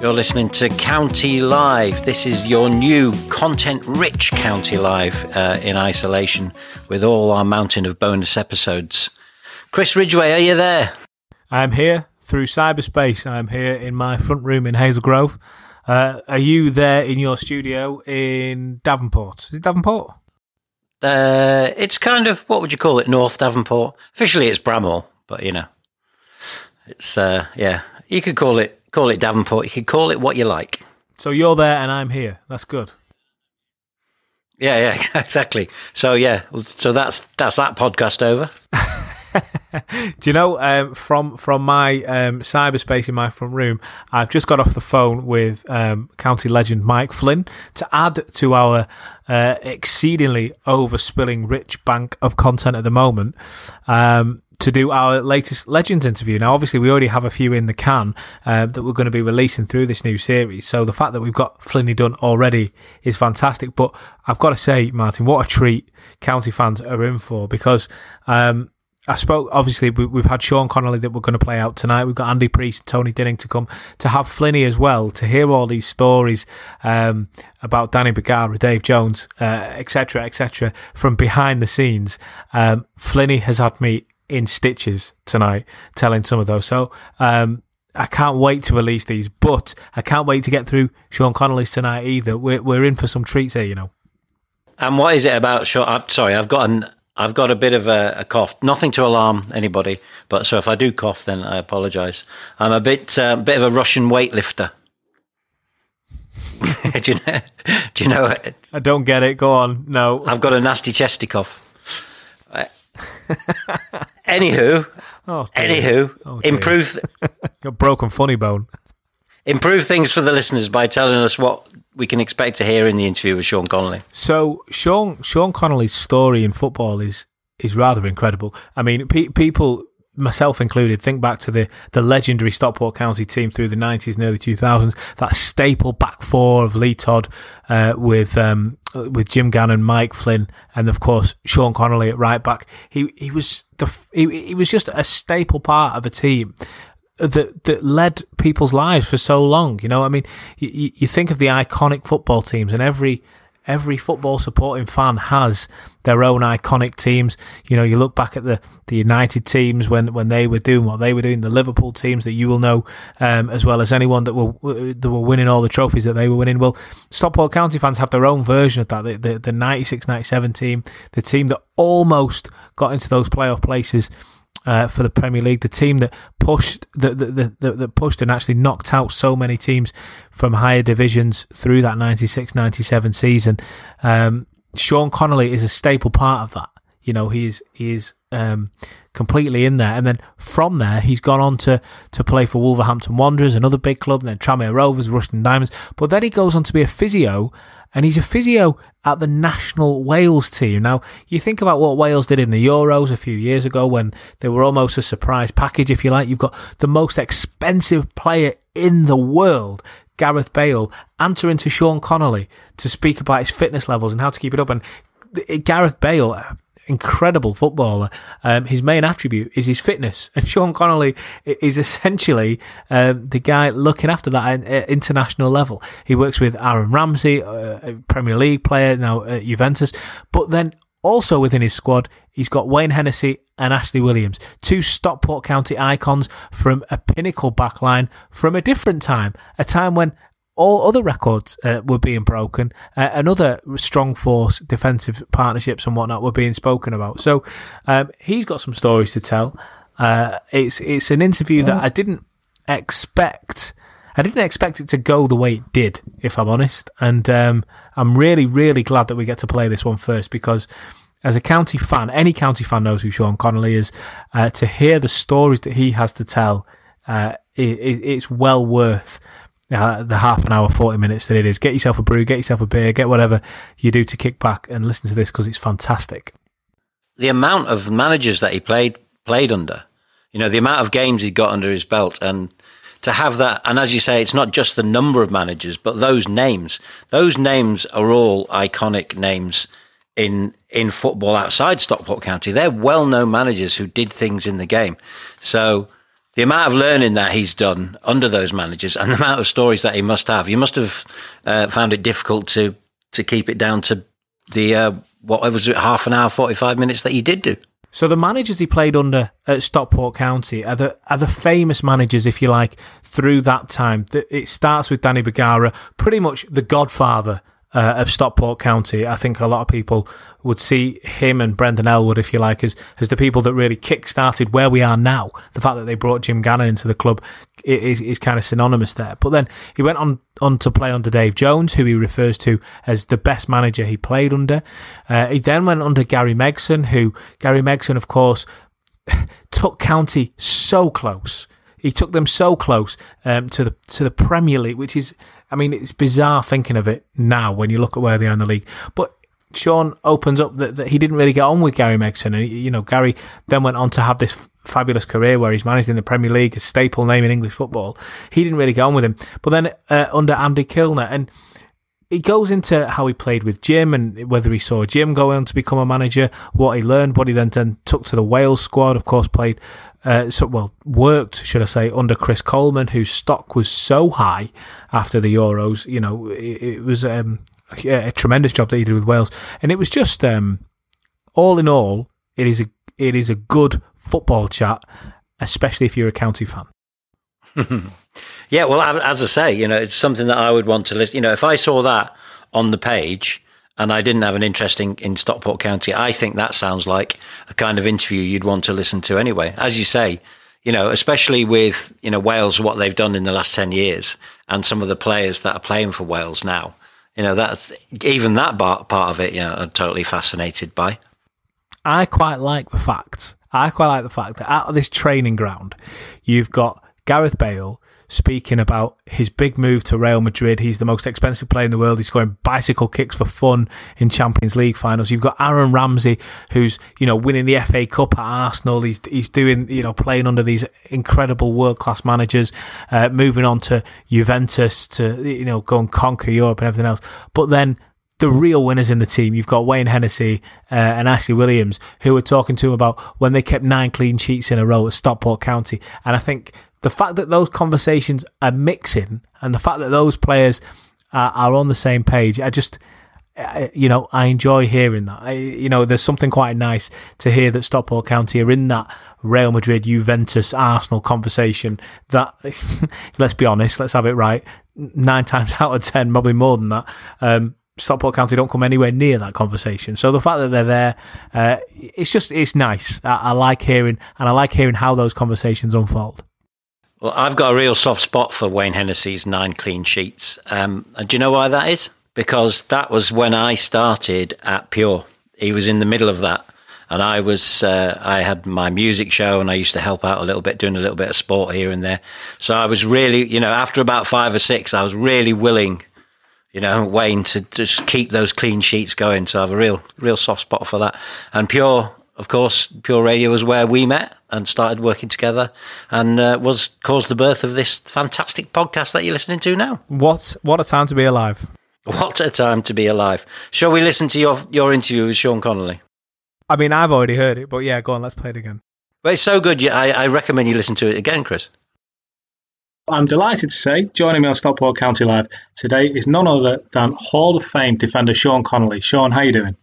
You're listening to County Live. This is your new content-rich County Live in isolation with all our mountain of bonus episodes. Chris Ridgway, are you there? I'm here through cyberspace. I'm here in my front room in Hazel Grove. Are you there in your studio in Davenport? Is it Davenport? It's kind of, what would you call it, North Davenport. Officially it's Bramall, but you know. It's, yeah, you could call it Davenport. You could call it what you like. So you're there and I'm here. That's good. Yeah, exactly. So yeah, so that's that podcast over. Do you know, from my cyberspace in my front room, I've just got off the phone with county legend Mike Flynn to add to our exceedingly overspilling rich bank of content at the moment, to do our latest Legends interview. Now, obviously, we already have a few in the can that we're going to be releasing through this new series. So the fact that we've got Flinney done already is fantastic. But I've got to say, Martin, what a treat county fans are in for, because I spoke, obviously, we've had Sean Connolly that we're going to play out tonight. We've got Andy Priest and Tony Dinning to come, to have Flinney as well, to hear all these stories about Danny Bergara, Dave Jones, etc., etc., from behind the scenes. Flinney has had me in stitches tonight telling some of those. So I can't wait to release these, but I can't wait to get through Sean Connolly's tonight either. We're in for some treats here, you know. And what is it about Sean? I'm sorry, I've got a bit of a cough. Nothing to alarm anybody, but so if I do cough, then I apologise. I'm a bit of a Russian weightlifter. Do you know it? I don't get it. Go on. No, I've got a nasty chesty cough. Anywho, improve your broken funny bone. Improve things for the listeners by telling us what we can expect to hear in the interview with Sean Connolly. So Sean Connolly's story in football is rather incredible. I mean, people, myself included, think back to the legendary Stockport County team through the 90s and early 2000s, that staple back four of Lee Todd with Jim Gannon, Mike Flynn, and of course Sean Connolly at right back. He was just a staple part of a team that led people's lives for so long. You know, I mean, you think of the iconic football teams, and every football supporting fan has their own iconic teams. You know, you look back at the United teams when they were doing what they were doing, the Liverpool teams that you will know as well as anyone that were winning all the trophies that they were winning. Well, Stockport County fans have their own version of that. The 96-97 team, the team that almost got into those playoff places for the Premier League, the team that pushed that pushed and actually knocked out so many teams from higher divisions through that 96-97 season. Sean Connolly is a staple part of that. You know, he is completely in there. And then from there, he's gone on to play for Wolverhampton Wanderers, another big club, and then Tranmere Rovers, Rushden Diamonds. But then he goes on to be a physio, and he's a physio at the national Wales team. Now, you think about what Wales did in the Euros a few years ago when they were almost a surprise package, if you like. You've got the most expensive player in the world, Gareth Bale, answering to Sean Connolly to speak about his fitness levels and how to keep it up. And Gareth Bale, incredible footballer, his main attribute is his fitness, and Sean Connolly is essentially the guy looking after that at international level. He works with Aaron Ramsey, a Premier League player now at Juventus, but then also within his squad he's got Wayne Hennessey and Ashley Williams, two Stockport County icons from a pinnacle backline from a different time, a time when all other records were being broken, and other strong force defensive partnerships and whatnot were being spoken about. So he's got some stories to tell. It's an interview that I didn't expect. I didn't expect it to go the way it did, if I'm honest. And I'm really, really glad that we get to play this one first, because as a county fan, any county fan knows who Sean Connolly is. To hear the stories that he has to tell, it's well worth the half an hour, 40 minutes that it is. Get yourself a brew, get yourself a beer, get whatever you do to kick back and listen to this, because it's fantastic. The amount of managers that he played under, you know, the amount of games he got under his belt, and to have that, and as you say, it's not just the number of managers, but those names are all iconic names in football outside Stockport County. They're well-known managers who did things in the game. So the amount of learning that he's done under those managers and the amount of stories that he must have, you must have found it difficult to keep it down to the, what was it, half an hour, 45 minutes that he did do. So the managers he played under at Stockport County are the famous managers, if you like, through that time. It starts with Danny Bergara, pretty much the godfather of Stockport County. I think a lot of people would see him and Brendan Elwood, if you like, as the people that really kick-started where we are now. The fact that they brought Jim Gannon into the club is kind of synonymous there. But then he went on to play under Dave Jones, who he refers to as the best manager he played under. He then went under Gary Megson, of course, took County so close. He took them so close to the Premier League, which is, I mean, it's bizarre thinking of it now when you look at where they are in the league. But Sean opens up that he didn't really get on with Gary Megson. And, you know, Gary then went on to have this fabulous career where he's managed in the Premier League, a staple name in English football. He didn't really get on with him. But then under Andy Kilner, and it goes into how he played with Jim and whether he saw Jim go on to become a manager, what he learned, what he then took to the Wales squad, of course, played... worked, should I say, under Chris Coleman, whose stock was so high after the Euros. You know, it was a tremendous job that he did with Wales, and it was just all in all, it is a good football chat, especially if you're a County fan. Yeah, well, as I say, you know, it's something that I would want to listen. You know, if I saw that on the page and I didn't have an interest in Stockport County, I think that sounds like a kind of interview you'd want to listen to anyway. As you say, you know, especially with, you know, Wales, what they've done in the last 10 years and some of the players that are playing for Wales now, you know, that's, even that part of it, you know, I'm totally fascinated by. I quite like the fact that out of this training ground, you've got Gareth Bale speaking about his big move to Real Madrid. He's the most expensive player in the world. He's scoring bicycle kicks for fun in Champions League finals. You've got Aaron Ramsey, who's, you know, winning the FA Cup at Arsenal. He's doing, you know, playing under these incredible world-class managers, moving on to Juventus to, you know, go and conquer Europe and everything else. But then the real winners in the team, you've got Wayne Hennessey and Ashley Williams, who were talking to him about when they kept 9 clean sheets in a row at Stockport County. And I think the fact that those conversations are mixing and the fact that those players are on the same page, I enjoy hearing that. There's something quite nice to hear that Stockport County are in that Real Madrid, Juventus, Arsenal conversation that, let's be honest, let's have it right, 9 times out of 10, probably more than that, Stockport County don't come anywhere near that conversation. So the fact that they're there, it's nice. I like hearing, and I like hearing how those conversations unfold. Well, I've got a real soft spot for Wayne Hennessey's 9 clean sheets. And do you know why that is? Because that was when I started at Pure. He was in the middle of that. And I was, I had my music show and I used to help out a little bit, doing a little bit of sport here and there. So I was really, you know, after about 5 or 6, I was really willing, you know, Wayne to just keep those clean sheets going. So I have a real soft spot for that. And Pure, of course, Pure Radio was where we met and started working together, and caused the birth of this fantastic podcast that you're listening to now. What a time to be alive. What a time to be alive. Shall we listen to your interview with Sean Connolly? I mean, I've already heard it, but yeah, go on, let's play it again. But it's so good, I recommend you listen to it again, Chris. I'm delighted to say, joining me on Stockport County Live today is none other than Hall of Fame defender Sean Connolly. Sean, how you doing?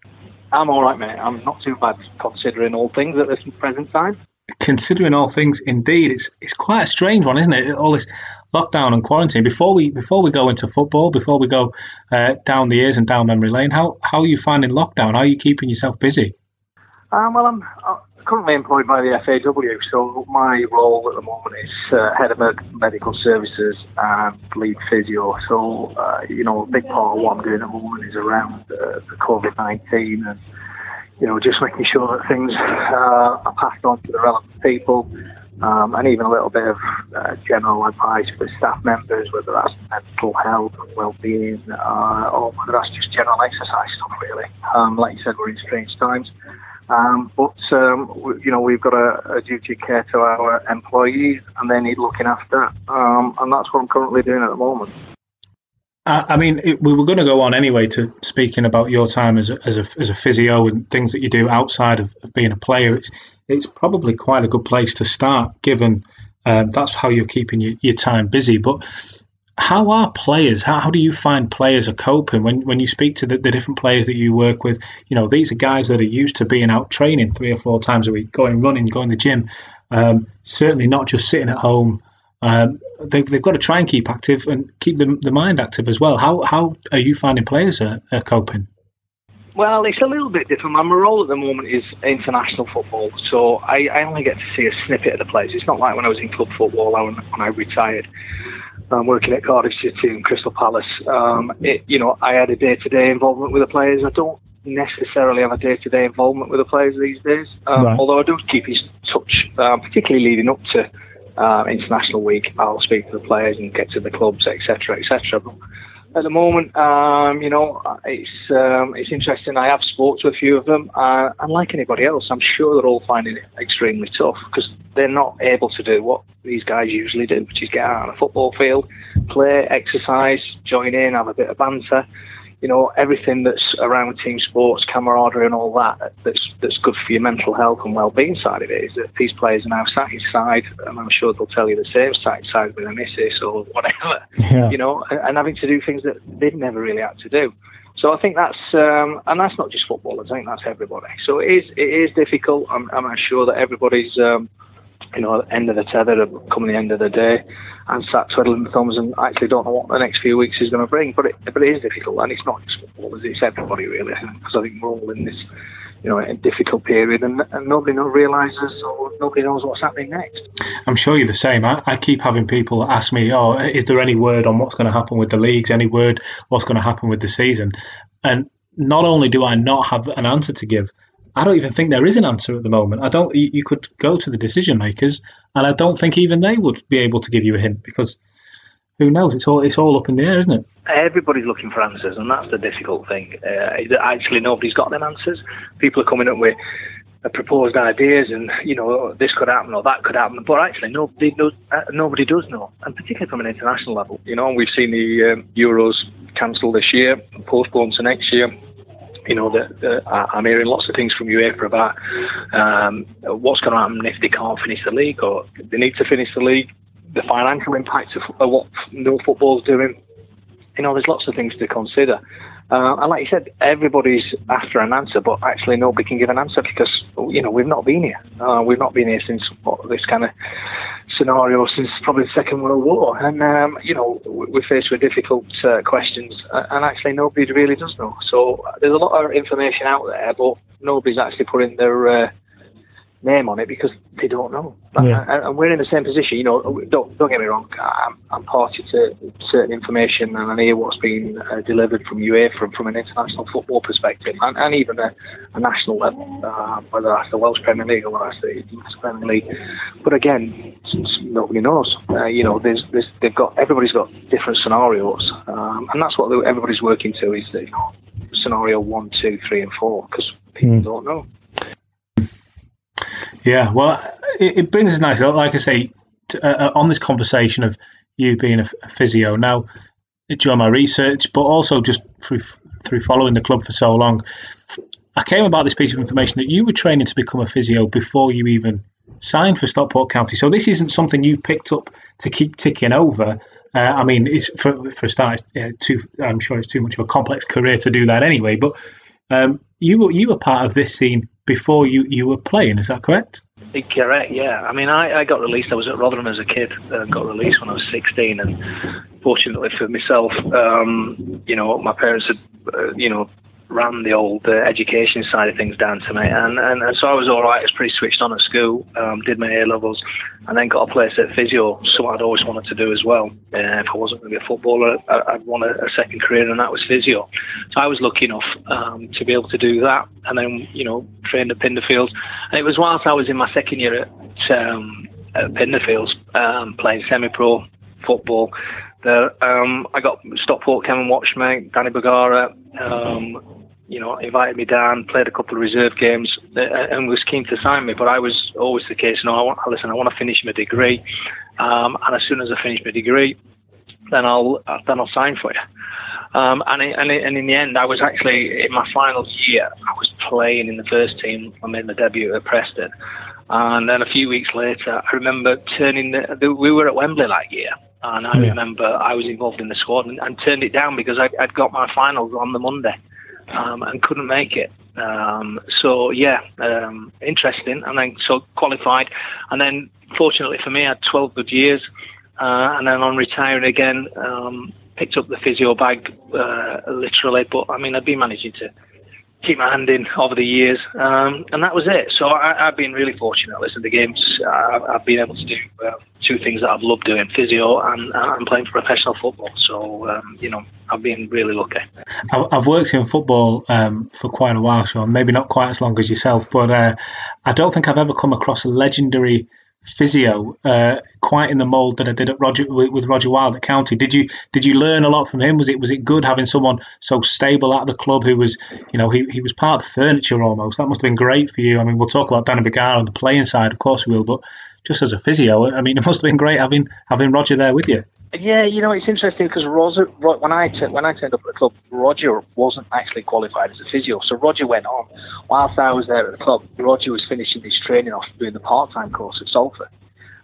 I'm all right, mate. I'm not too bad considering all things at this present time. Considering all things, indeed, it's quite a strange one, isn't it? All this lockdown and quarantine. Before we go into football, before we go down the years and down memory lane, how are you finding lockdown? How are you keeping yourself busy? Well, I'm currently employed by the FAW, so my role at the moment is head of medical services and lead physio. So, a big part of what I'm doing at the moment is around the COVID-19 and, you know, just making sure that things are passed on to the relevant people, and even a little bit of general advice for staff members, whether that's mental health and well-being, or whether that's just general exercise stuff, really. Like you said, we're in strange times. We've got a duty of care to our employees, and they need looking after, and that's what I'm currently doing at the moment. We were going to go on anyway to speaking about your time as a physio and things that you do outside of being a player. It's probably quite a good place to start, given That's how you're keeping your time busy. But how are players, how do you find players are coping when you speak to the different players that you work with? You know, these are guys that are used to being out training 3 or 4 times a week, going running, going to the gym, certainly not just sitting at home. They've got to try and keep active and keep the mind active as well. How are you finding players are coping? Well, it's a little bit different. My role at the moment is international football, so I only get to see a snippet of the players. It's not like when I was in club football when I retired. I'm working at Cardiff City and Crystal Palace. I had a day-to-day involvement with the players. I don't necessarily have a day-to-day involvement with the players these days, right. Although I do keep in touch, particularly leading up to International Week. I'll speak to the players and get to the clubs, etc., etc., but at the moment, it's interesting. I have spoke to a few of them, and like anybody else, I'm sure they're all finding it extremely tough because they're not able to do what these guys usually do, which is get out on a football field, play, exercise, join in, have a bit of banter. You know, everything that's around team sports, camaraderie, and all that's good for your mental health and well-being side of it is that these players are now sat inside, and I'm sure they'll tell you the same, sat inside with a missus or whatever, yeah. You know, and having to do things that they've never really had to do. So I think that's, and that's not just footballers, I think that's everybody. So it is difficult. I'm sure that everybody's, at the end of the tether, coming the end of the day, and sat twiddling the thumbs and actually don't know what the next few weeks is going to bring. But it is difficult, and it's not just footballers, it's everybody really, because I think we're all in this, a difficult period, and nobody realises or nobody knows what's happening next. I'm sure you're the same. I keep having people ask me, is there any word on what's going to happen with the leagues, any word what's going to happen with the season? And not only do I not have an answer to give, I don't even think there is an answer at the moment. You could go to the decision makers, and I don't think even they would be able to give you a hint because who knows? It's all up in the air, isn't it? Everybody's looking for answers, and that's the difficult thing. Actually, nobody's got them answers. People are coming up with proposed ideas, and this could happen or that could happen, but actually nobody does know, and particularly from an international level. And we've seen the Euros cancelled this year, postponed to next year. I'm hearing lots of things from UEFA about what's going to happen if they can't finish the league, or they need to finish the league, the financial impact of what no football's doing. There's lots of things to consider. And like you said, everybody's after an answer, but actually nobody can give an answer because, we've not been here. We've not been here since this kind of scenario, since probably the Second World War. And, we're faced with difficult questions, and actually nobody really does know. So there's a lot of information out there, but nobody's actually putting their name on it because they don't know. Yeah. And we're in the same position. Don't get me wrong, I'm party to certain information, and I hear what's being delivered from UEFA from an international football perspective, and even a national level, whether that's the Welsh Premier League or whether that's the English Premier League. But again, nobody knows. Everybody's got different scenarios, and that's what everybody's working to is the scenario 1, 2, 3, and 4 because people don't know. Yeah, well, it brings us nicely, like I say, on this conversation of you being a physio now, during my research, but also just through following the club for so long, I came about this piece of information that you were training to become a physio before you even signed for Stockport County. So this isn't something you picked up to keep ticking over. It's for a start, I'm sure it's too much of a complex career to do that anyway, but you were part of this scene before you were playing, is that correct? Correct, yeah. I got released. I was at Rotherham as a kid. Got released when I was 16, and fortunately for myself, my parents had, ran the old education side of things down to me, and so I was all right. I was pretty switched on at school. Did my A levels, and then got a place at physio. So I'd always wanted to do as well. If I wasn't going to be a footballer, I'd want a second career, and that was physio. So I was lucky enough to be able to do that, and then trained at Pinderfields. And it was whilst I was in my second year at Pinderfields playing semi-pro football. I got Stockport came and watched me. Danny Bergara, invited me down, played a couple of reserve games, and was keen to sign me. But I was always the case. I want to finish my degree, and as soon as I finish my degree, then I'll sign for you. And in the end, I was actually in my final year. I was playing in the first team. I made my debut at Preston. And then a few weeks later, I remember turning we were at Wembley that year, and I remember I was involved in the squad and turned it down because I'd got my finals on the Monday and couldn't make it. Interesting. And then so qualified, and then fortunately for me, I had 12 good years, and then on retiring again, picked up the physio bag literally. But I mean, I'd been managing to keep my hand in over the years, and that was it. So I've been really fortunate. Listen, the games I've been able to do two things that I've loved doing: physio and playing professional football. So I've been really lucky. I've worked in football for quite a while, Sean. Maybe not quite as long as yourself, but I don't think I've ever come across a legendary physio quite in the mould that I did at with Roger Wilde at County. Did you learn a lot from him? Was it good having someone so stable at the club who was, he was part of the furniture almost? That must have been great for you. I mean, we'll talk about Danny Bergara on the playing side, of course we will, but just as a physio, I mean, it must have been great having Roger there with you. Yeah, it's interesting because when I turned up at the club, Roger wasn't actually qualified as a physio. So Roger went on. Whilst I was there at the club, Roger was finishing his training off doing the part-time course at Salford.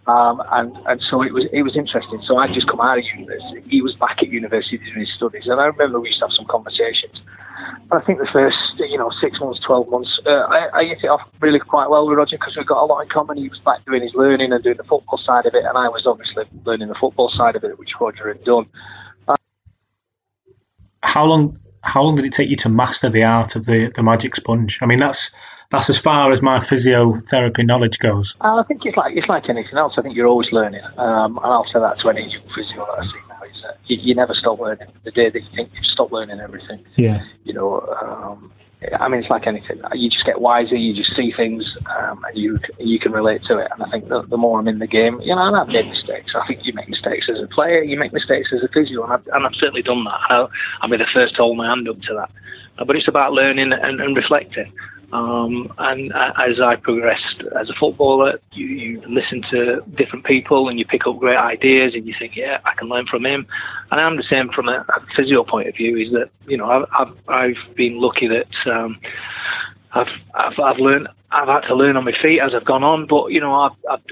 And so it was interesting. So I'd just come out of university. He was back at university doing his studies. And I remember we used to have some conversations. And I think the first, 6 months, 12 months, I hit it off really quite well with Roger because we got a lot in common. He was back doing his learning and doing the football side of it. And I was obviously learning the football side of it, which Roger had done. How long did it take you to master the art of the magic sponge? I mean, that's as far as my physiotherapy knowledge goes. I think it's like anything else. I think you're always learning, and I'll say that to any physio that I see now. Is that you never stop learning. The day that you think you've stopped learning everything, I mean, it's like anything. You just get wiser. You just see things, and you can relate to it. And I think the more I'm in the game, and I've made mistakes. I think you make mistakes as a player. You make mistakes as a physio, and I've certainly done that. I'll be the first to hold my hand up to that. But it's about learning and reflecting. And as I progressed as a footballer, you listen to different people and you pick up great ideas and you think, yeah, I can learn from him. And I'm the same from a physio point of view, is that, I've been lucky that I've learned. I've had to learn on my feet as I've gone on, but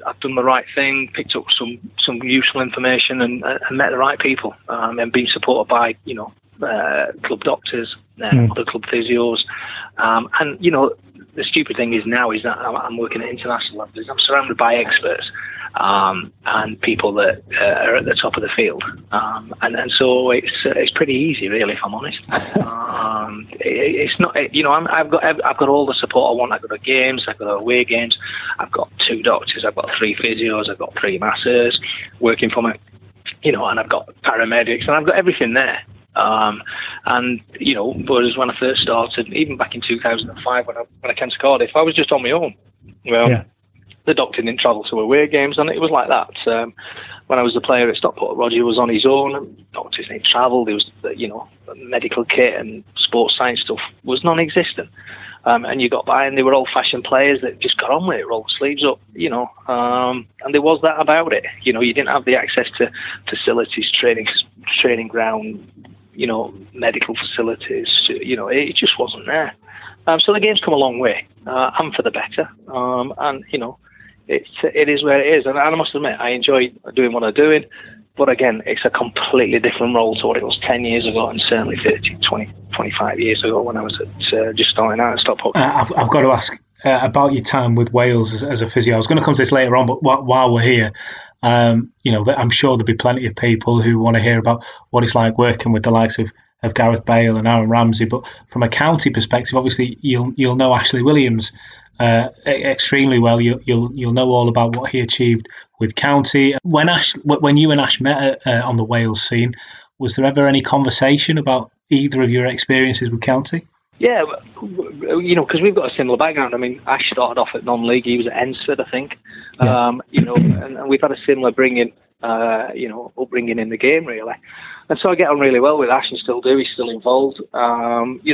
I've done the right thing, picked up some useful information and met the right people, and been supported by club doctors, other club physios, and the stupid thing is now is that I'm working at international levels. I'm surrounded by experts and people that are at the top of the field, and so it's pretty easy, really, if I'm honest. It's not, I've got all the support I want. I've got the games, I've got away games, I've got two doctors, I've got three physios, I've got three masseurs working for me, and I've got paramedics, and I've got everything there. Whereas when I first started, even back in 2005 when I came to Cardiff, I was just on my own. The doctor didn't travel to away games, and it was like that. When I was a player at Stockport, Roger was on his own, and doctors didn't travel. There was, medical kit and sports science stuff was non-existent. And you got by, and they were old-fashioned players that just got on with it, rolled sleeves up, and there was that about it. You didn't have the access to facilities, training ground, medical facilities, it just wasn't there. So the game's come a long way, and for the better. It is where it is. And I must admit, I enjoy doing what I'm doing. But again, it's a completely different role to what it was 10 years ago, and certainly 30, 20, 25 years ago when I was just starting out at Stockport. I've got to ask about your time with Wales as a physio. I was going to come to this later on, but while we're here, I'm sure there'll be plenty of people who want to hear about what it's like working with the likes of Gareth Bale and Aaron Ramsey. But from a county perspective, obviously, you'll know Ashley Williams extremely well. You'll know all about what he achieved with County. When you and Ash met on the Wales scene, was there ever any conversation about either of your experiences with County? Yeah, because we've got a similar background. I mean, Ash started off at non-league. He was at Ensford, I think. Yeah. And we've had a similar upbringing in the game, really. And so I get on really well with Ash, and still do. He's still involved. Wayne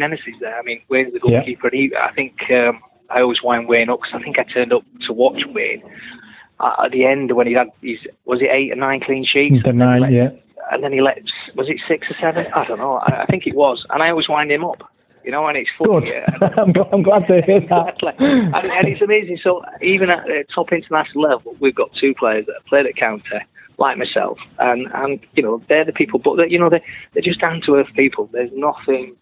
Hennessey's there. I mean, Wayne's the goalkeeper, and I think I always wind Wayne up because I think I turned up to watch Wayne at the end when he had was it 8 or 9 clean sheets? He's 9, and then he let, was it 6 or 7? I don't know. I think it was. And I always wind him up. you know, and it's funny. I'm glad to hear that. Exactly. And it's amazing. So even at the top international level, we've got two players that have played at county, like myself, and you know, they're the people, but you know, they're just down to earth people. There's nothing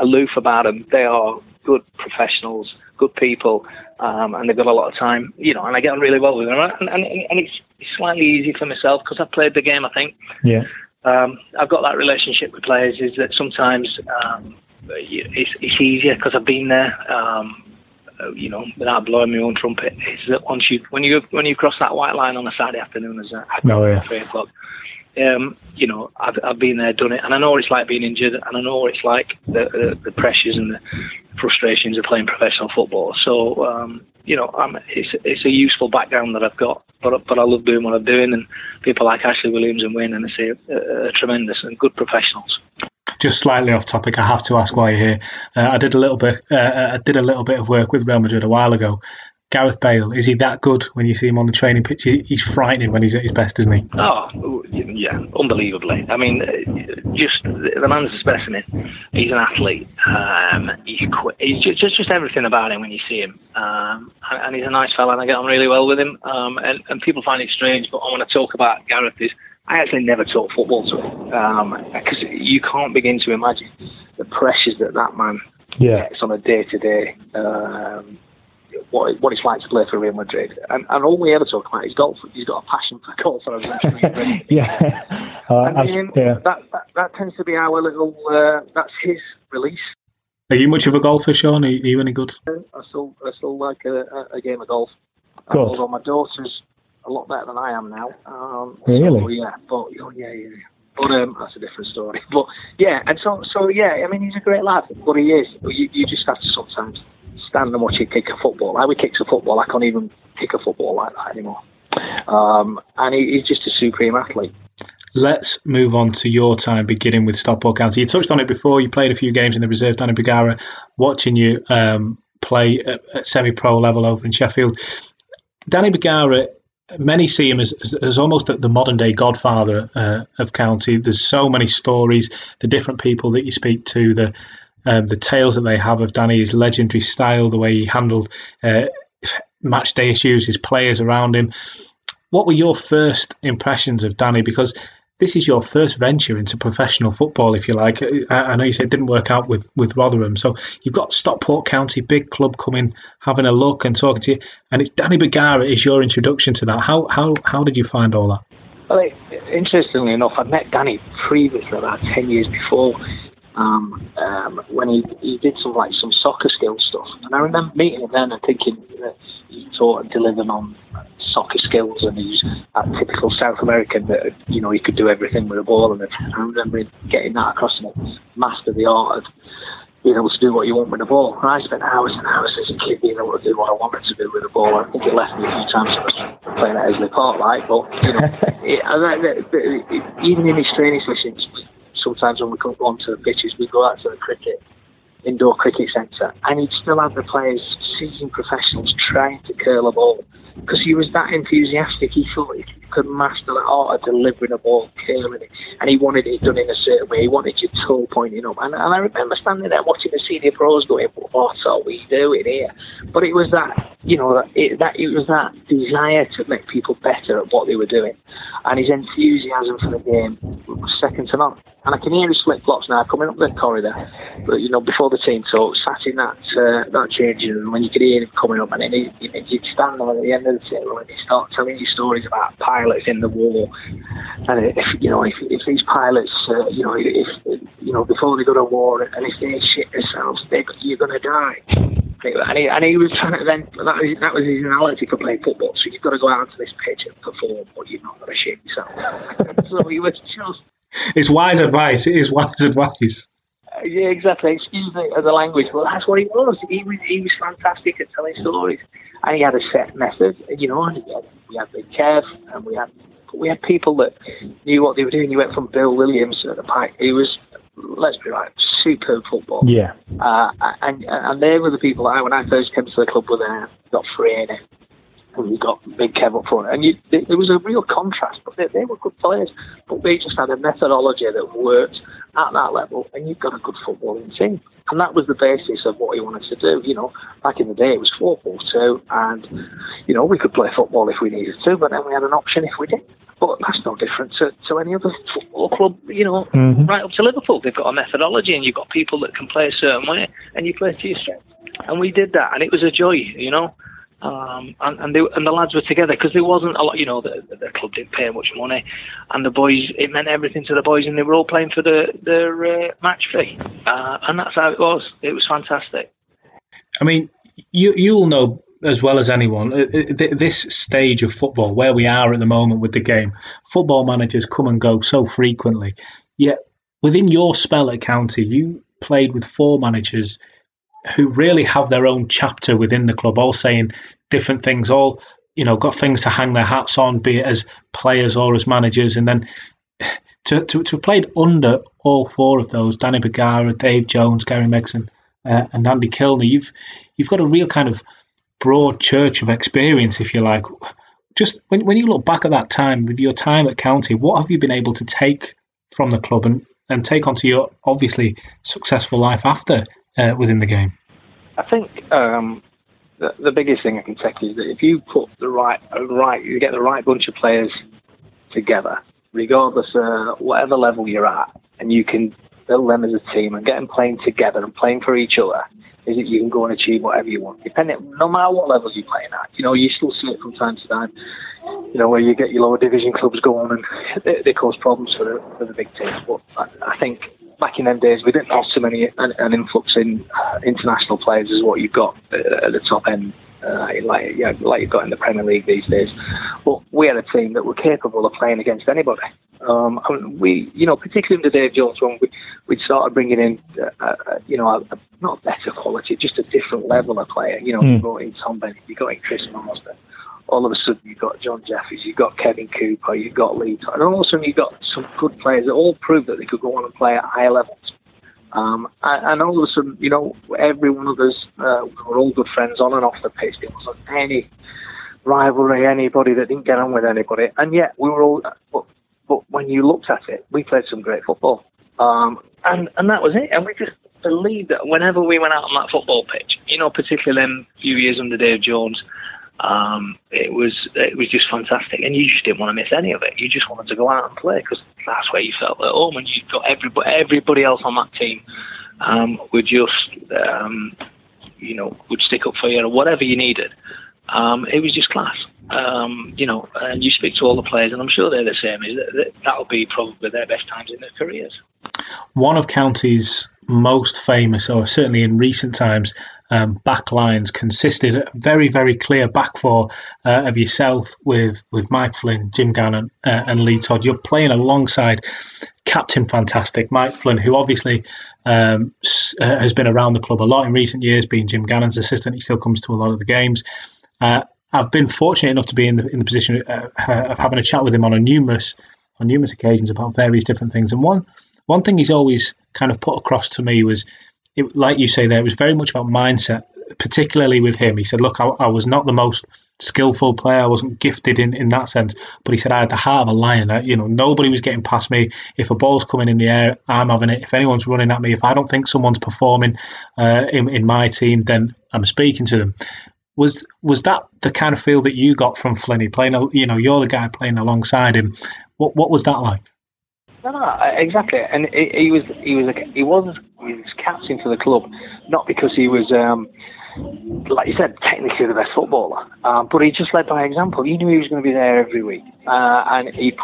aloof about them. They are good professionals, good people, and they've got a lot of time, you know, and I get on really well with them, and it's slightly easy for myself because I've played the game, I think. Yeah. I've got that relationship with players, is that sometimes it's easier because I've been there, you know, without blowing my own trumpet. Is that once you when you cross that white line on a Saturday afternoon at 3 o'clock, you know, I've been there, done it, and I know what it's like being injured, and I know what it's like the pressures and the frustrations of playing professional football. So you know, it's a useful background that I've got, but I love doing what I'm doing, and people like Ashley Williams and Wayne Hennessey are tremendous and good professionals. Just slightly off topic, I have to ask why you're here. I did a little bit of work with Real Madrid a while ago. Gareth Bale, is he that good when you see him on the training pitch? He's frightening when he's at his best, isn't he? Oh, yeah, unbelievably. I mean, just the man's a specimen. He's an athlete. He's just everything about him when you see him. And he's a nice fella, and I get on really well with him. And people find it strange, but I want to talk about Gareth is, I actually never taught football to him, because you can't begin to imagine the pressures that man gets on a day-to-day, what it's like to play for Real Madrid. And all we ever talk about is golf. He's got a passion for golf. That tends to be our little, that's his release. Are you much of a golfer, Sean? Are you any good? I still like a game of golf. Cool. Although my daughter's a lot better than I am now. Really? So, yeah. But that's a different story. But yeah, and so yeah. I mean, he's a great lad. But he is. You just have to sometimes stand and watch him kick a football. How he kicks a football, I can't even kick a football like that anymore. And he's just a supreme athlete. Let's move on to your time, beginning with Stockport County. You touched on it before. You played a few games in the reserve. Danny Bergara, watching you play at semi-pro level over in Sheffield. Danny Bergara, many see him as almost the modern-day godfather of county. There's so many stories, the different people that you speak to, the tales that they have of Danny, his legendary style, the way he handled match day issues, his players around him. What were your first impressions of Danny? Because this is your first venture into professional football, if you like. I know you said it didn't work out with Rotherham. So you've got Stockport County, big club, coming, having a look and talking to you. And it's Danny Bergara is your introduction to that. How did you find all that? Well, interestingly enough, I'd met Danny previously, about 10 years before, when he did some soccer skill stuff. And I remember meeting him then and thinking that he taught and delivered on soccer skills, and he's that typical South American that, you know, he could do everything with a ball. And I remember getting that across to him, master the art of being able to do what you want with a ball. And I spent hours and hours as a kid being able to do what I wanted to do with a ball. I think it left me a few times playing at Isley Park, right? But, you know, even in his training sessions, sometimes when we come onto the pitches, we go out to the indoor cricket centre, and he'd still have the players, seasoned professionals, trying to curl a ball, because he was that enthusiastic. He thought he could master the art of delivering a ball, curling it, and he wanted it done in a certain way. He wanted your toe pointing up, and I remember standing there watching the senior pros going, what are we doing here? But it was that, you know, it was that desire to make people better at what they were doing, and his enthusiasm for the game was second to none. And I can hear his flip-flops now coming up the corridor, but, you know, before the team talk, sat in that changing room, when you could hear him coming up, and then he'd stand there at the end of the table and he'd start telling you stories about pilots in the war, and if these pilots, before they go to war, and if they shit themselves, you're going to die. And he was trying to then, that was his analogy for playing football. So you've got to go out to this pitch and perform, but you're not going to shit yourself. So he was just. It's wise advice. It is wise advice. Yeah, exactly. Excuse the language, but that's what he was. He was fantastic at telling stories, and he had a set method. You know, and we had Big Kev, and we had people that knew what they were doing. You went from Bill Williams at the Pike. He was, let's be right, superb football. Yeah. And they were the people that when I first came to the club with, got free in it. when you got Big Kev up front. And there was a real contrast, but they were good players. But they just had a methodology that worked at that level, and you've got a good footballing team. And that was the basis of what he wanted to do. You know, back in the day, it was 4-4-2, and, you know, we could play football if we needed to, but then we had an option if we did. But that's no different to any other football club, you know, mm-hmm. right up to Liverpool. They've got a methodology, and you've got people that can play a certain way, and you play to your strength. And we did that, and it was a joy, you know. And the lads were together, because there wasn't a lot, you know, the club didn't pay much money, and the boys, it meant everything to the boys, and they were all playing for their match fee, and that's how it was. It was fantastic. I mean, you'll know as well as anyone, this stage of football, where we are at the moment with the game, football managers come and go so frequently, yet within your spell at County, you played with 4 managers who really have their own chapter within the club, all saying different things, all, you know, got things to hang their hats on, be it as players or as managers. And then to have played under all 4 of those, Danny Bergara, Dave Jones, Gary Megson, and Andy Kilner, you've got a real kind of broad church of experience, if you like. Just when you look back at that time, with your time at County, what have you been able to take from the club and take onto your obviously successful life after within the game? I think the biggest thing I can take is that if you put you get the right bunch of players together, regardless of whatever level you're at, and you can build them as a team and get them playing together and playing for each other, is that you can go and achieve whatever you want, no matter what level you're playing at. You know, you still see it from time to time, you know, where you get your lower division clubs going and they cause problems for the big teams. But I think back in them days, we didn't have so many an influx in international players as what you've got at the top end, like you've got in the Premier League these days. But we had a team that were capable of playing against anybody. And we, you know, particularly under Dave Jones, when we started bringing in, you know, not better quality, just a different level of player. You know, you brought in Tom Bennett, you got in Chris Marsden. All of a sudden, you've got John Jeffries, you've got Kevin Cooper, you've got Lee Todd, and all of a sudden, you've got some good players that all proved that they could go on and play at higher levels. And all of a sudden, you know, every one of us were all good friends on and off the pitch. There wasn't any rivalry, anybody that didn't get on with anybody. And yet, we were all. But when you looked at it, we played some great football. And that was it. And we just believed that whenever we went out on that football pitch, you know, particularly them few years under Dave Jones. It was just fantastic, and you just didn't want to miss any of it. You just wanted to go out and play, because that's where you felt at home, and you've got everybody else on that team would just you know, would stick up for you or whatever you needed. It was just class, you know. And you speak to all the players, and I'm sure they're the same. Is that'll be probably their best times in their careers. One of County's most famous, or certainly in recent times, back lines consisted of very, very clear back four of yourself with Mike Flynn, Jim Gannon and Lee Todd. You're playing alongside Captain Fantastic, Mike Flynn, who obviously has been around the club a lot in recent years, being Jim Gannon's assistant. He still comes to a lot of the games. I've been fortunate enough to be in the position of having a chat with him on numerous occasions about various different things. And one thing he's always kind of put across to me was, it, like you say there, it was very much about mindset, particularly with him. He said, look, I was not the most skillful player. I wasn't gifted in that sense. But he said, I had the heart of a lion. You know, nobody was getting past me. If a ball's coming in the air, I'm having it. If anyone's running at me, if I don't think someone's performing in my team, then I'm speaking to them. Was that the kind of feel that you got from Flinny playing? You know, you're the guy playing alongside him. What was that like? No, exactly. And he was captain for the club, not because he was, like you said, technically the best footballer, but he just led by example. He knew he was going to be there every week, and he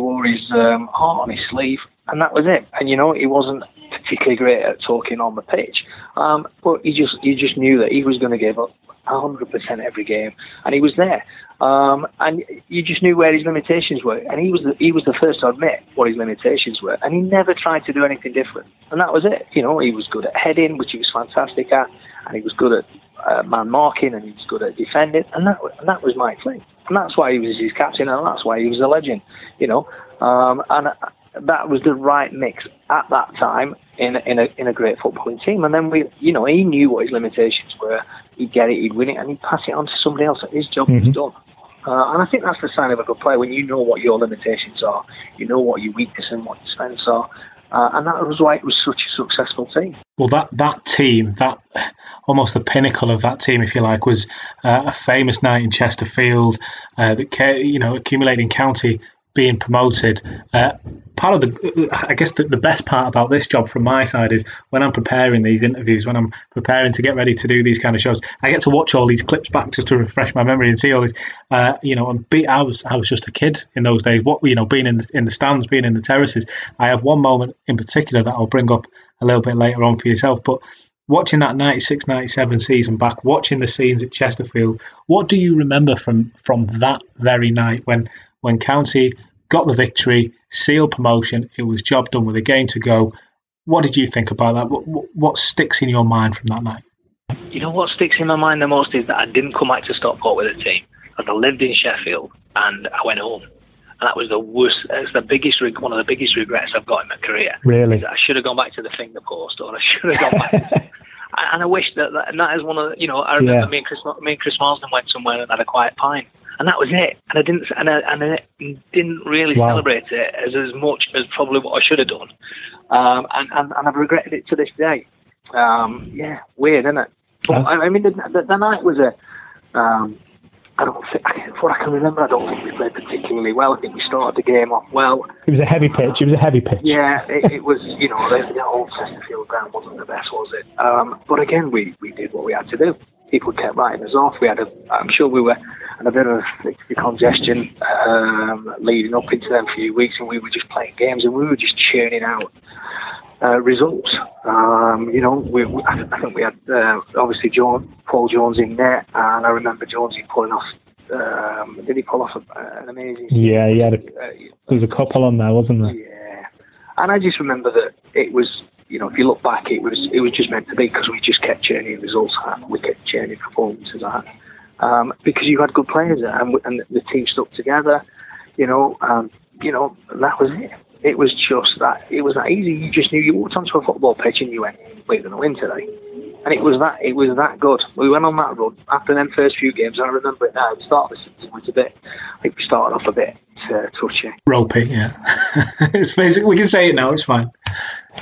wore his heart on his sleeve, and that was it. And you know, he wasn't particularly great at talking on the pitch, but he just knew that he was going to give up 100% every game, and he was there. And you just knew where his limitations were, and he was the first to admit what his limitations were, and he never tried to do anything different, and that was it. You know, he was good at heading, which he was fantastic at, and he was good at man marking, and he was good at defending, and that was Mike Flynn, and that's why he was his captain, and that's why he was a legend. You know, and that was the right mix at that time in a great footballing team. And then he knew what his limitations were. He'd get it, he'd win it, and he'd pass it on to somebody else. His job was done. And I think that's the sign of a good player, when you know what your limitations are, you know what your weaknesses and what your strengths are. And that was why it was such a successful team. Well, that team, that almost the pinnacle of that team, if you like, was a famous night in Chesterfield, that accumulating county being promoted. I guess the best part about this job from my side is when I'm preparing these interviews, when I'm preparing to get ready to do these kind of shows, I get to watch all these clips back just to refresh my memory and see all these. I was just a kid in those days. Being in the stands, being in the terraces. I have one moment in particular that I'll bring up a little bit later on for yourself, but watching that 96-97 season back, watching the scenes at Chesterfield, what do you remember from that very night when County got the victory, sealed promotion, it was job done with a game to go? What did you think about that? What sticks in your mind from that night? You know, what sticks in my mind the most is that I didn't come back to Stockport with a team. I lived in Sheffield and I went home. And that was the worst, it's the biggest, one of the biggest regrets I've got in my career. Really? I should have gone back to the finger post, or I should have gone back to... And I wish that, and that is one of the, I remember me and Chris Marsden went somewhere and had a quiet pint. And that was it. And I didn't really celebrate it as much as probably what I should have done. And I've regretted it to this day. Weird, isn't it? But, I mean, the night was a... I don't think we played particularly well. I think we started the game off well. It was a heavy pitch. Yeah, it was, the old Chesterfield ground wasn't the best, was it? But again, we did what we had to do. People kept writing us off. I'm sure we were in a bit of a congestion leading up into them few weeks, and we were just playing games and we were just churning out results. I think we had obviously Paul Jones in net, and I remember Jones pulling off. Did he pull off an amazing? Yeah, he had. There was a couple on there, wasn't there? Yeah, and I just remember that it was. If you look back, it was just meant to be, because we just kept churning results out, we kept churning performances out, because you had good players there, and the team stuck together, that was it. It was just that, it was that easy. You just knew, you walked onto a football pitch and you went, we're going to win today. And it was that good. We went on that run after them first few games. I remember it now. We started off a bit touchy, ropey. Yeah, it's basically, we can say it now. It's fine.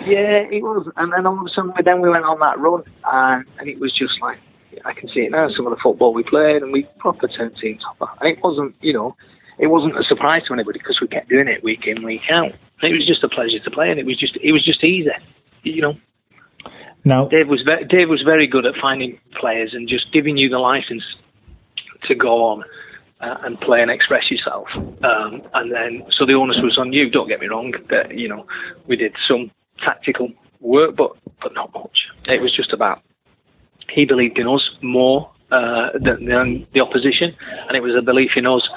Yeah, it was. And then all of a sudden, we went on that run, and it was just like, I can see it now. Some of the football we played, and we proper turned teams off. And it wasn't a surprise to anybody, because we kept doing it week in, week out. And it was just a pleasure to play, and it was just easy, No. Dave was very good at finding players and just giving you the license to go on and play and express yourself. And then, so the onus was on you. Don't get me wrong, we did some tactical work, but not much. It was just about, he believed in us more than the opposition, and it was a belief in us.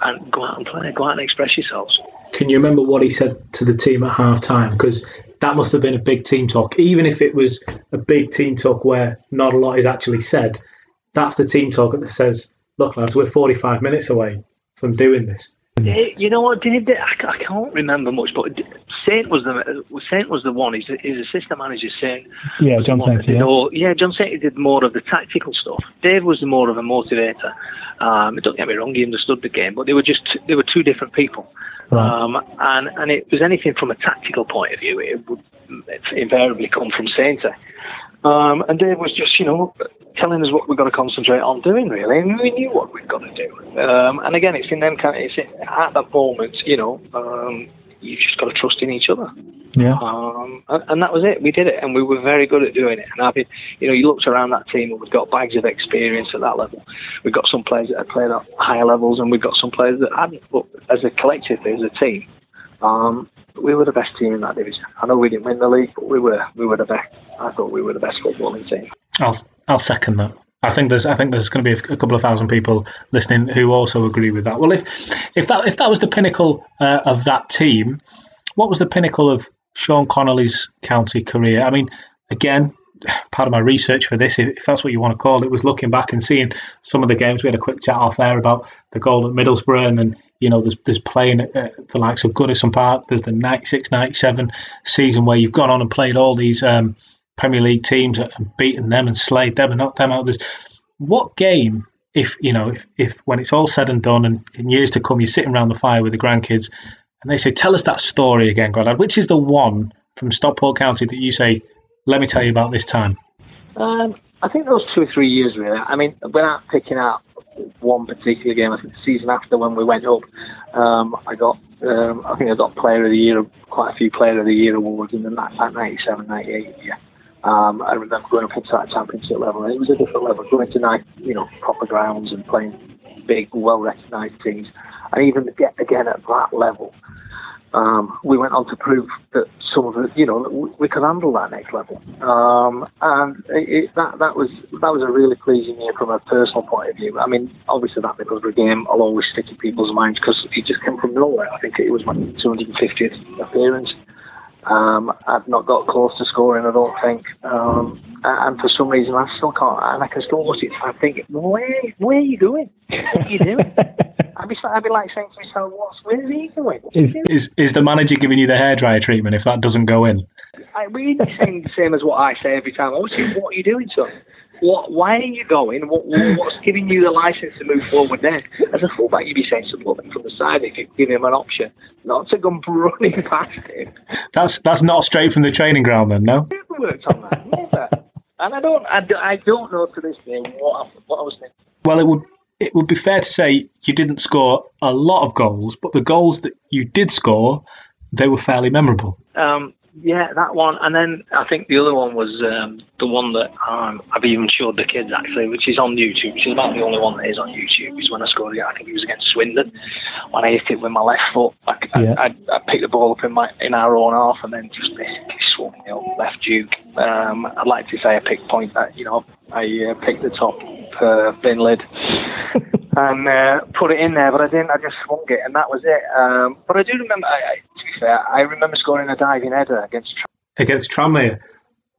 And go out and play, go out and express yourselves. Can you remember what he said to the team at half time? Because that must have been a big team talk. Even if it was a big team talk where not a lot is actually said, that's the team talk that says, look, lads, we're 45 minutes away from doing this. You know what, Dave? I can't remember much, but Saint was the one. His assistant manager, Saint. Yeah, John Saint. John Saint did more of the tactical stuff. Dave was more of a motivator. Don't get me wrong, he understood the game, but they were two different people. Right. And it was anything from a tactical point of view, it would invariably come from Saint. And Dave was just, telling us what we've got to concentrate on doing, really, and we knew what we've got to do. And again, it's in them kind of, at that moment, you've just got to trust in each other. Yeah. And that was it. We did it, and we were very good at doing it. And you looked around that team, and we've got bags of experience at that level. We've got some players that have played at higher levels, and we've got some players that hadn't. But as a collective, as a team, we were the best team in that division. I know we didn't win the league, but we were the best. I thought we were the best footballing team. I'll second that. I think there's going to be a couple of thousand people listening who also agree with that. Well, if that was the pinnacle of that team, what was the pinnacle of Sean Connolly's County career? I mean, again, part of my research for this, if that's what you want to call it, was looking back and seeing some of the games. We had a quick chat off there about the goal at Middlesbrough, and then You know, there's playing the likes of Goodison Park. There's the 96-97 season where you've gone on and played all these Premier League teams and beaten them and slayed them and knocked them out. There's, what game, if when it's all said and done and in years to come, you're sitting around the fire with the grandkids and they say, tell us that story again, Grandad, which is the one from Stockport County that you say, let me tell you about this time? I think those 2 or 3 years, really. I mean, without picking out one particular game, I think the season after when we went up, I got Player of the Year, quite a few Player of the Year awards in that 97, 98 year. I remember going up into that championship level, and it was a different level, going to proper grounds and playing big, well-recognised teams. And even again at that level, we went on to prove that some of the, we could handle that next level. And that was a really pleasing year from a personal point of view. I mean, obviously that Middlesbrough game will always stick in people's minds because it just came from nowhere. I think it was my 250th appearance. I've not got close to scoring, I don't think. And for some reason, I still can't. And I can still watch it. I think, where are you going? What are you doing? I'd be like saying to myself, where are you going? Is the manager giving you the hairdryer treatment if that doesn't go in? We're saying the same as what I say every time. I was saying, what are you doing, son? Why are you going? What's giving you the license to move forward then? As a fullback, you'd be saying something from the side if you give him an option, not to come running past him. That's not straight from the training ground then, no? Never worked on that, never. And I don't know to this day what I was thinking. Well, it would be fair to say you didn't score a lot of goals, but the goals that you did score, they were fairly memorable. Yeah, that one. And then I think the other one was the one that I've even showed the kids, actually, which is on YouTube. Which is about the only one that is on YouTube, is when I scored it. I think it was against Swindon. When I hit it with my left foot, I picked the ball up in our own half and then just basically swung it up left Duke. I'd like to say I picked point that, I picked the top bin lid. And put it in there, but I didn't. I just swung it, and that was it. But I do remember. To be fair, I remember scoring a diving header against Tranmere.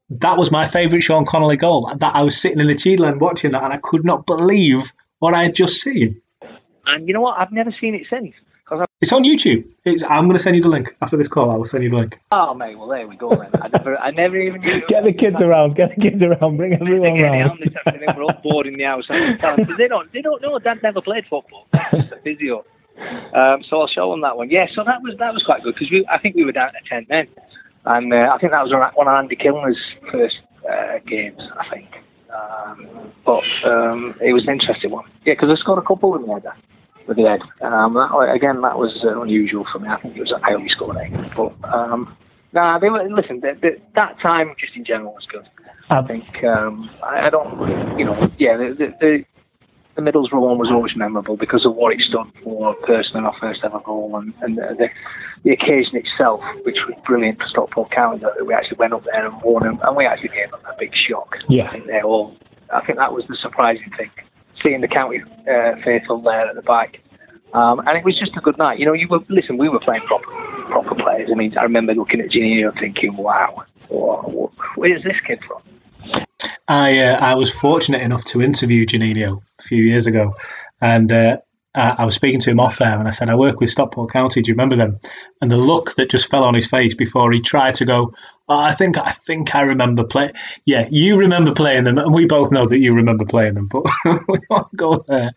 That was my favourite Sean Connolly goal. That I was sitting in the Cheadland watching that, and I could not believe what I had just seen. And you know what? I've never seen it since. It's on YouTube. I'm going to send you the link after this call. I will send you the link. Oh mate, well there we go then. I never even knew. Get the kids around. Bring everyone around. This afternoon. We're all bored in the house. They don't know. Dad never played football. He's a physio. So I'll show them that one. Yeah. So that was quite good because I think we were down to 10 men, and I think that was one of Andy Kilner's first games. I think. But it was an interesting one. Yeah, because I scored a couple in there. With the head. That was unusual for me. I think it was I only scored 8. But that time just in general was good. I think the Middlesbrough one was always memorable because of what it stood for personally, our first ever goal, and the occasion itself, which was brilliant for Stockport County. We actually went up there and won them, and we actually gave them a big shock. Yeah. I think that was the surprising thing. Seeing the county faithful there at the back, and it was just a good night. We were playing proper players. I mean, I remember looking at Giannino thinking, "Wow, where's this kid from?" I was fortunate enough to interview Giannino a few years ago, and I was speaking to him off air, and I said, "I work with Stockport County. Do you remember them?" And the look that just fell on his face before he tried to go, "Oh, I think I remember playing." Yeah, you remember playing them, and we both know that you remember playing them, but we won't go there.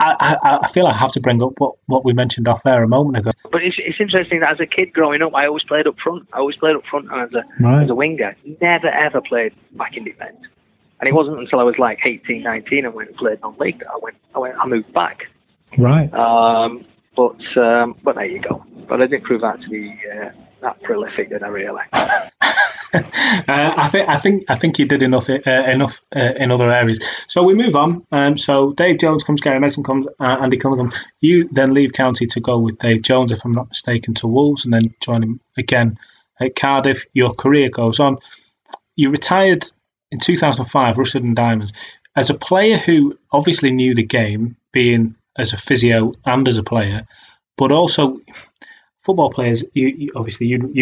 I feel I have to bring up what we mentioned off air a moment ago. But it's interesting that as a kid growing up, I always played up front. I always played up front as a winger. Never ever played back in defence. And it wasn't until I was like 18, 19 and went and played non-league that I moved back. Right. But there you go. But I didn't prove that to be that prolific, did I really? I think you did enough in other areas. So we move on. So Dave Jones comes, Gary Megson comes, Andy Kilner comes. You then leave County to go with Dave Jones, if I'm not mistaken, to Wolves, and then join him again at Cardiff. Your career goes on. You retired in 2005, Rushden Diamonds. As a player who obviously knew the game, being as a physio and as a player, but also football players, you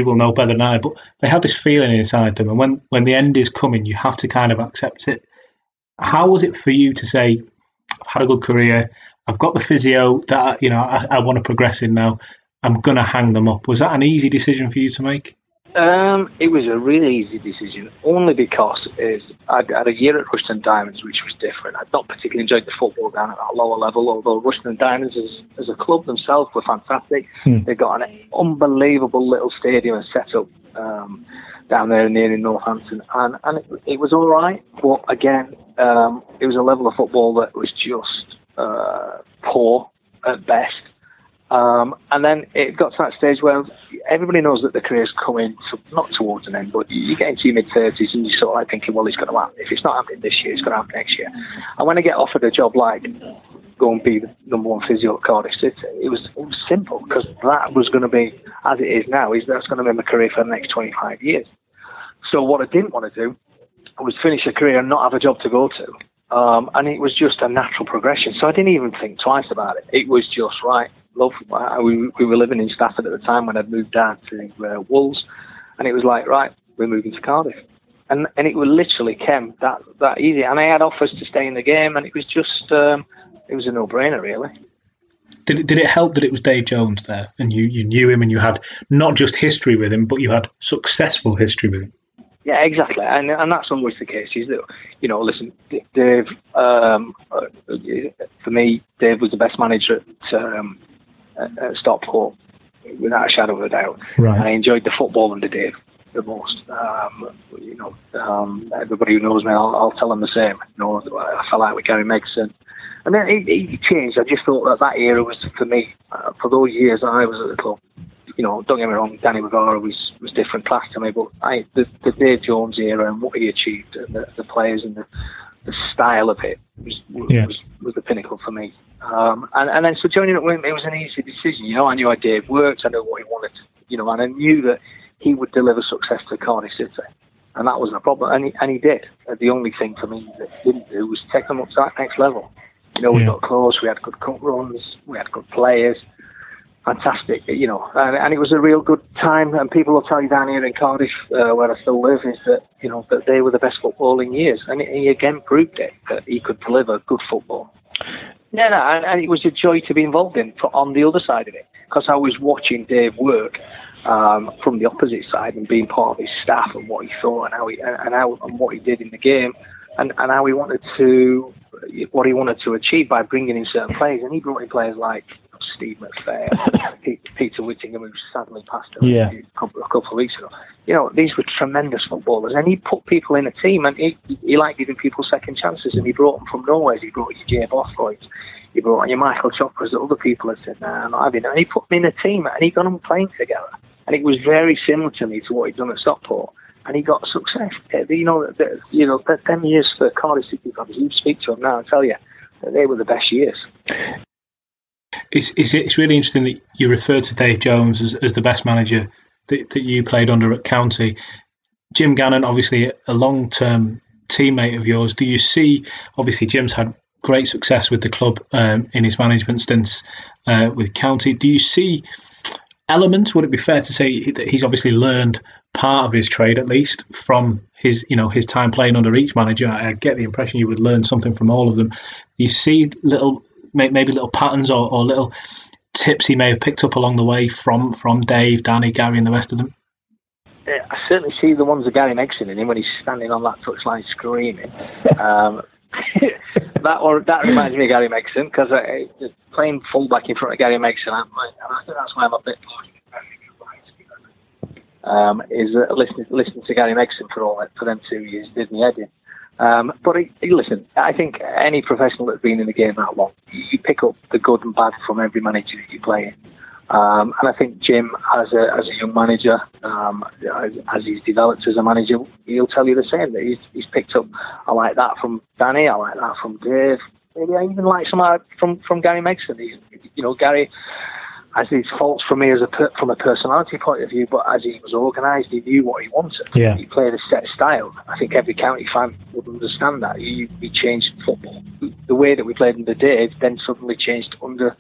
will know better than I, but they have this feeling inside them, and when the end is coming, you have to kind of accept it. How was it for you to say, I've had a good career, I've got the physio that, you know, I want to progress in now. I'm going to hang them up. Was that an easy decision for you to make? It was a really easy decision, only because I'd had a year at Rushden Diamonds, which was different. I'd not particularly enjoyed the football down at that lower level, although Rushden Diamonds as a club themselves were fantastic. Mm. They've got an unbelievable little stadium and setup down there near Northampton, and it was all right. But again, it was a level of football that was just poor at best. And then it got to that stage where everybody knows that the career's coming, not towards an end, but you get into your mid-30s and you're sort of like thinking, well, it's going to happen. If it's not happening this year, it's going to happen next year. And when I get offered a job like go and be the number one physio at Cardiff City, it was simple, because that was going to be, as it is now, that's going to be my career for the next 25 years. So what I didn't want to do was finish a career and not have a job to go to. And it was just a natural progression. So I didn't even think twice about it. It was just right. We were living in Stafford at the time when I'd moved down to Wolves, and it was like, right, we're moving to Cardiff. And it was literally came that easy. And I had offers to stay in the game, and it was just, it was a no-brainer, really. Did it help that it was Dave Jones there, and you knew him, and you had not just history with him, but you had successful history with him? Yeah, exactly, and that's always the case. Is that, you know, listen, Dave, for me, Dave was the best manager at Stockport, without a shadow of a doubt. Right. And I enjoyed the football under Dave the most. Everybody who knows me, I'll tell them the same. You know, I fell out with Gary Megson, and then he changed. I just thought that era was for me. For those years that I was at the club, you know, don't get me wrong, Danny Bergara was different class to me, but the Dave Jones era and what he achieved, and the players and the style of it was the pinnacle for me. And then so joining up with him, it was an easy decision. You know, I knew how Dave worked, I knew what he wanted, you know, and I knew that he would deliver success to Cardiff City, and that wasn't a problem, and he did. The only thing for me that he didn't do was take them up to that next level. You know, we got close, we had good cup runs, we had good players. Fantastic, you know, and it was a real good time. And people will tell you down here in Cardiff, where I still live, is that, you know, that they were the best footballing years, and he again proved it, that he could deliver good football. And it was a joy to be involved in on the other side of it, because I was watching Dave work from the opposite side and being part of his staff and what he thought and how and what he did in the game and how he wanted to achieve by bringing in certain players, and he brought in players like Steve McFair, Peter Whittingham, who sadly passed away a couple of weeks ago. You know, these were tremendous footballers, and he put people in a team, and he liked giving people second chances, and he brought them from nowhere. He brought your Jay Bothroyds, he brought on your Michael Choppers that other people had said, nah, I'm not having it. And he put them in a team, and he got them playing together. And it was very similar to me to what he'd done at Stockport, and he got success. You know, them years for Cardiff City fans, you speak to them now, I tell you, that they were the best years. It's really interesting that you refer to Dave Jones as the best manager that you played under at County. Jim Gannon, obviously a long-term teammate of yours. Do you see, obviously Jim's had great success with the club in his management stints with County. Do you see elements, would it be fair to say that he's obviously learned part of his trade, at least, from his time playing under each manager? I get the impression you would learn something from all of them. Do you see little patterns or little tips he may have picked up along the way from Dave, Danny, Gary and the rest of them? I certainly see the ones of Gary Megson in him when he's standing on that touchline screaming. That reminds me of Gary Megson, because playing fullback in front of Gary Megson, I think that's why I'm a bit is listening to Gary Megson for them 2 years did me head in. But listen, I think any professional that's been in the game that long, you pick up the good and bad from every manager that you play in. And I think Jim, as a young manager, as he's developed as a manager, he'll tell you the same, that he's picked up, I like that from Danny, I like that from Dave, maybe I even like some from Gary Megson. You know, Gary has his faults from me from a personality point of view, but as he was organised, he knew what he wanted. Yeah. He played a set style. I think every County fan would understand that. He changed football. The way that we played under Dave then suddenly changed under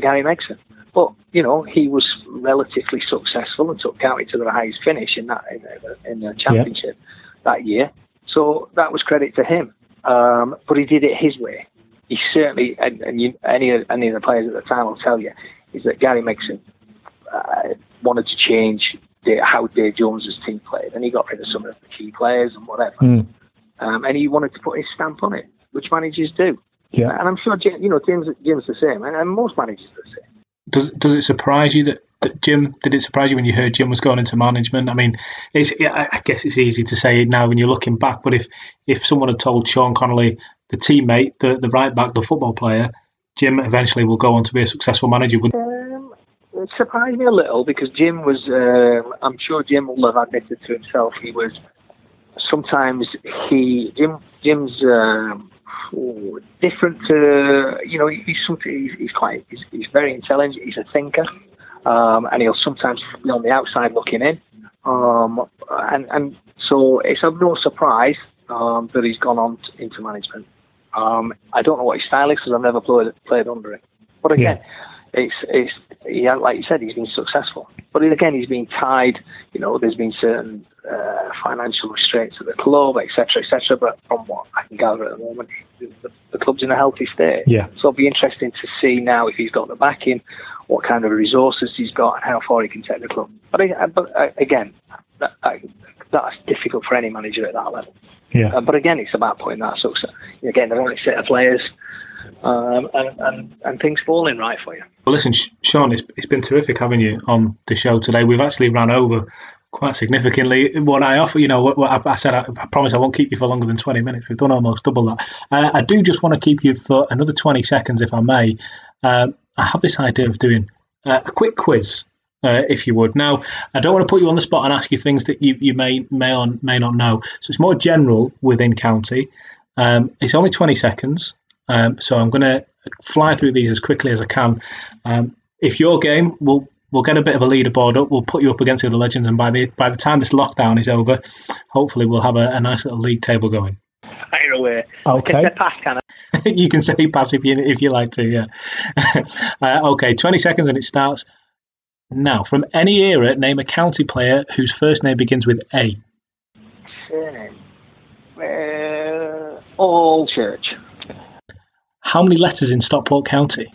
Gary Megson. But, you know, he was relatively successful and took County to the highest finish in the championship that year. So that was credit to him. But he did it his way. he certainly, and you, any of the players at the time will tell you, is that Gary Megson wanted to change how Dave Jones' team played, and he got rid of some of the key players and whatever. And he wanted to put his stamp on it, which managers do. Yeah. And I'm sure Jim's the same, and most managers are the same. Does it surprise you that Jim, did it surprise you when you heard Jim was going into management? I mean, I guess it's easy to say it now when you're looking back, but if someone had told Sean Connolly, the teammate, the right back, the football player, Jim eventually will go on to be a successful manager, wouldn't it surprised me a little, because Jim was, I'm sure Jim will have admitted to himself, Jim's different to, he's very intelligent, he's a thinker, and he'll sometimes be on the outside looking in, and so it's of no surprise that he's gone on into management. I don't know what his style is, because I've never played under him, but again, it's like you said, he's been successful, but again, he's been tied, there's been certain financial restraints at the club, etc. But from what I can gather at the moment, the club's in a healthy state. Yeah. So it'll be interesting to see now if he's got the backing, what kind of resources he's got, and how far he can take the club. But again, that's difficult for any manager at that level. Yeah. But again, it's about putting that success. Again, the right set of players, and things falling right for you. Well, listen, Sean, it's been terrific having you on the show today. We've actually ran over quite significantly what I offer. What I said, I promise I won't keep you for longer than 20 minutes. We've done almost double that. I do just want to keep you for another 20 seconds, if I may. I have this idea of doing a quick quiz, if you would. Now, I don't want to put you on the spot and ask you things that you may not know. So it's more general within county. It's only 20 seconds, so I'm going to fly through these as quickly as I can. If your game will... We'll get a bit of a leaderboard up. We'll put you up against the other legends, and by the time this lockdown is over, hopefully we'll have a nice little league table going. Either away. Okay. Pass, can I? You can say pass if you like to. Yeah. Okay. 20 seconds, and it starts now. From any era, name a county player whose first name begins with A. Surname. All Church. How many letters in Stockport County?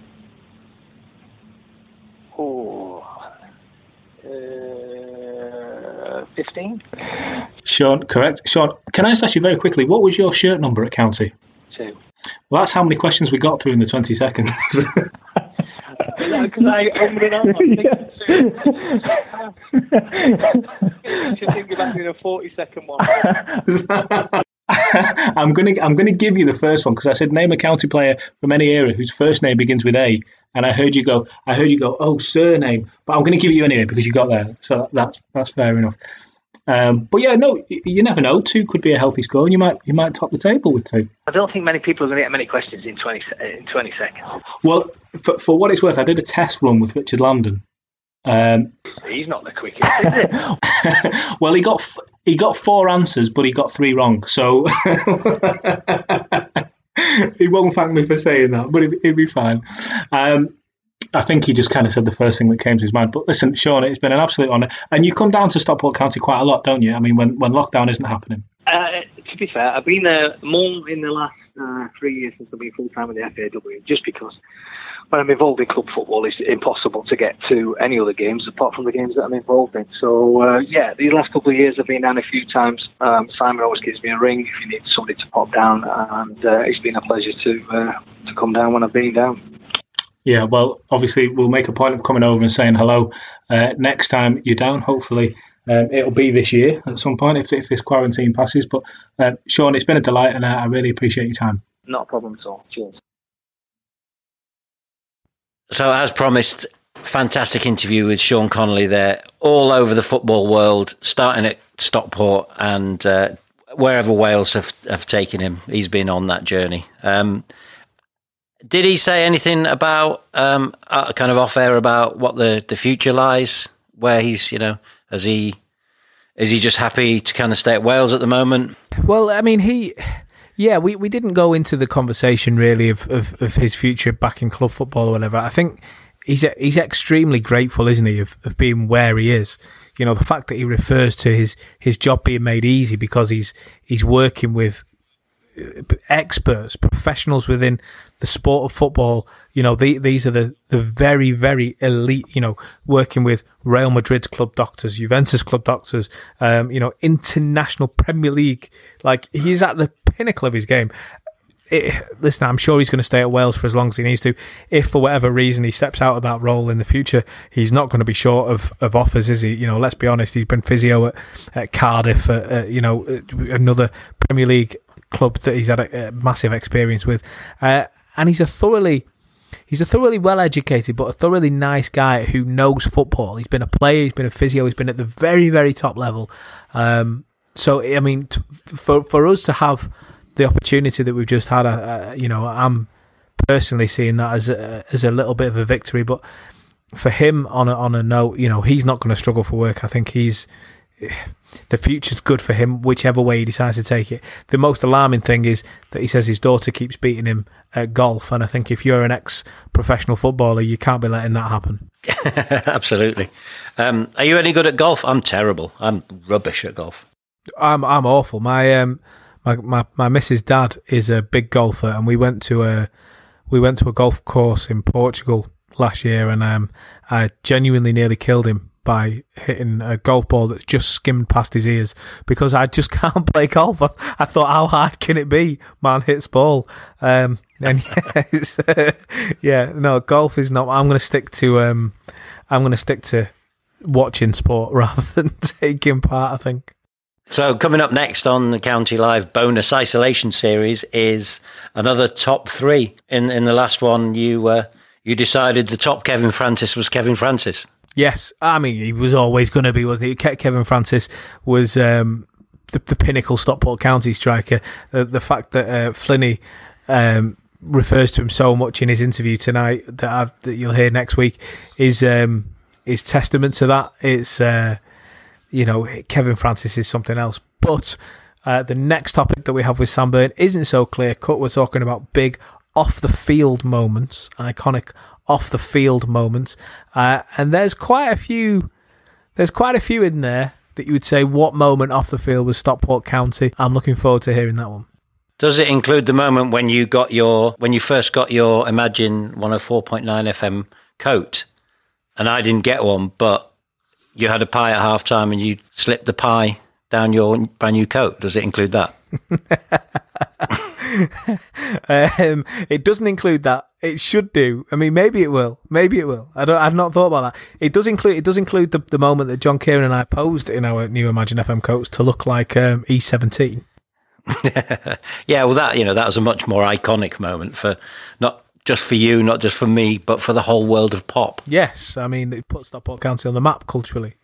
Sean, correct. Sean, can I just ask you very quickly, what was your shirt number at county? 2. Well, that's how many questions we got through in the 20 seconds. I should think about doing a 40-second one. I'm gonna give you the first one, because I said name a county player from any era whose first name begins with A, and I heard you go, oh, surname. But I'm gonna give you anyway because you got there, so that's fair enough. But yeah, no, you never know. 2 could be a healthy score, and you might top the table with 2. I don't think many people are going to get many questions in 20 seconds. Well, for what it's worth, I did a test run with Richard Landon. He's not the quickest, is he? Well, he got 4 answers, but he got 3 wrong. So he won't thank me for saying that, but it'd be fine. I think he just kind of said the first thing that came to his mind. But listen, Sean, it's been an absolute honour. And you come down to Stockport County quite a lot, don't you? I mean, when lockdown isn't happening. To be fair, I've been there more in the last 3 years since I've been full-time at the FAW, just because when I'm involved in club football, it's impossible to get to any other games apart from the games that I'm involved in. So, these last couple of years I've been down a few times. Simon always gives me a ring if he needs somebody to pop down, and it's been a pleasure to come down when I've been down. Yeah, well, obviously, we'll make a point of coming over and saying hello next time you're down. Hopefully, it'll be this year at some point if this quarantine passes. But, Sean, it's been a delight, and I really appreciate your time. Not a problem at all. Cheers. So, as promised, fantastic interview with Sean Connolly there, all over the football world, starting at Stockport and wherever Wales have taken him. He's been on that journey. Did he say anything about kind of off air about what the future lies? Where he's, is he just happy to kind of stay at Wales at the moment? Well, I mean, we didn't go into the conversation really of his future back in club football or whatever. I think he's extremely grateful, isn't he, of being where he is. The fact that he refers to his job being made easy because he's working with experts, professionals within the sport of football. You know, these are the very, very elite, you know, working with Real Madrid's club doctors, Juventus club doctors, you know, international Premier League. Like, he's at the pinnacle of his game. Listen, I'm sure he's going to stay at Wales for as long as he needs to. If for whatever reason he steps out of that role in the future, he's not going to be short of offers, is he? You know, let's be honest. He's been physio at Cardiff, you know, another Premier League club that he's had a massive experience with, and he's a thoroughly well-educated but a thoroughly nice guy who knows football. He's been a player, he's been a physio, he's been at the very, very top level. So I mean, for us to have the opportunity that we've just had, you know, I'm personally seeing that as a little bit of a victory. But for him, on a note, you know, he's not going to struggle for work. I think the future's good for him, whichever way he decides to take it. The most alarming thing is that he says his daughter keeps beating him at golf, and I think if you're an ex-professional footballer, you can't be letting that happen. Absolutely. Are you any good at golf? I'm terrible. I'm rubbish at golf. I'm awful. My missus' dad is a big golfer, and we went to a golf course in Portugal last year, and I genuinely nearly killed him by hitting a golf ball that just skimmed past his ears, because I just can't play golf. I thought, how hard can it be? Man hits ball. And yeah, golf is not. I'm going to stick to watching sport rather than taking part, I think. So coming up next on the County Live bonus isolation series is another top three. In the last one, you decided the top Kevin Francis was Kevin Francis. Yes, I mean, he was always going to be, wasn't he? Kevin Francis was the pinnacle Stockport County striker. The fact that Flinney refers to him so much in his interview tonight that you'll hear next week is testament to that. It's you know, Kevin Francis is something else. But the next topic that we have with Sam Byrne isn't so clear cut. We're talking about big off the field moments, iconic off the field moments, and there's quite a few in there that you would say, what moment off the field was Stockport County? I'm looking forward to hearing that one. Does it include the moment when you first got your Imagine 104.9 FM coat? And I didn't get one, but you had a pie at half time and you slipped the pie down your brand new coat. Does it include that? It doesn't include that. It should do. I mean, maybe it will. I've not thought about that. It does include the moment that John Kieran and I posed in our new Imagine FM coats to look like E17. Yeah, well, that, you know, that was a much more iconic moment, for not just for you, not just for me, but for the whole world of pop. Yes, I mean, it put Stockport County on the map culturally.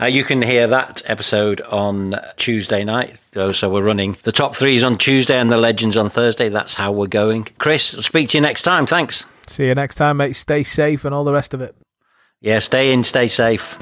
You can hear that episode on Tuesday night. So we're running the top threes on Tuesday and the legends on Thursday. That's how we're going. Chris, I'll speak to you next time. Thanks. See you next time, mate. Stay safe and all the rest of it. Yeah, stay in, stay safe.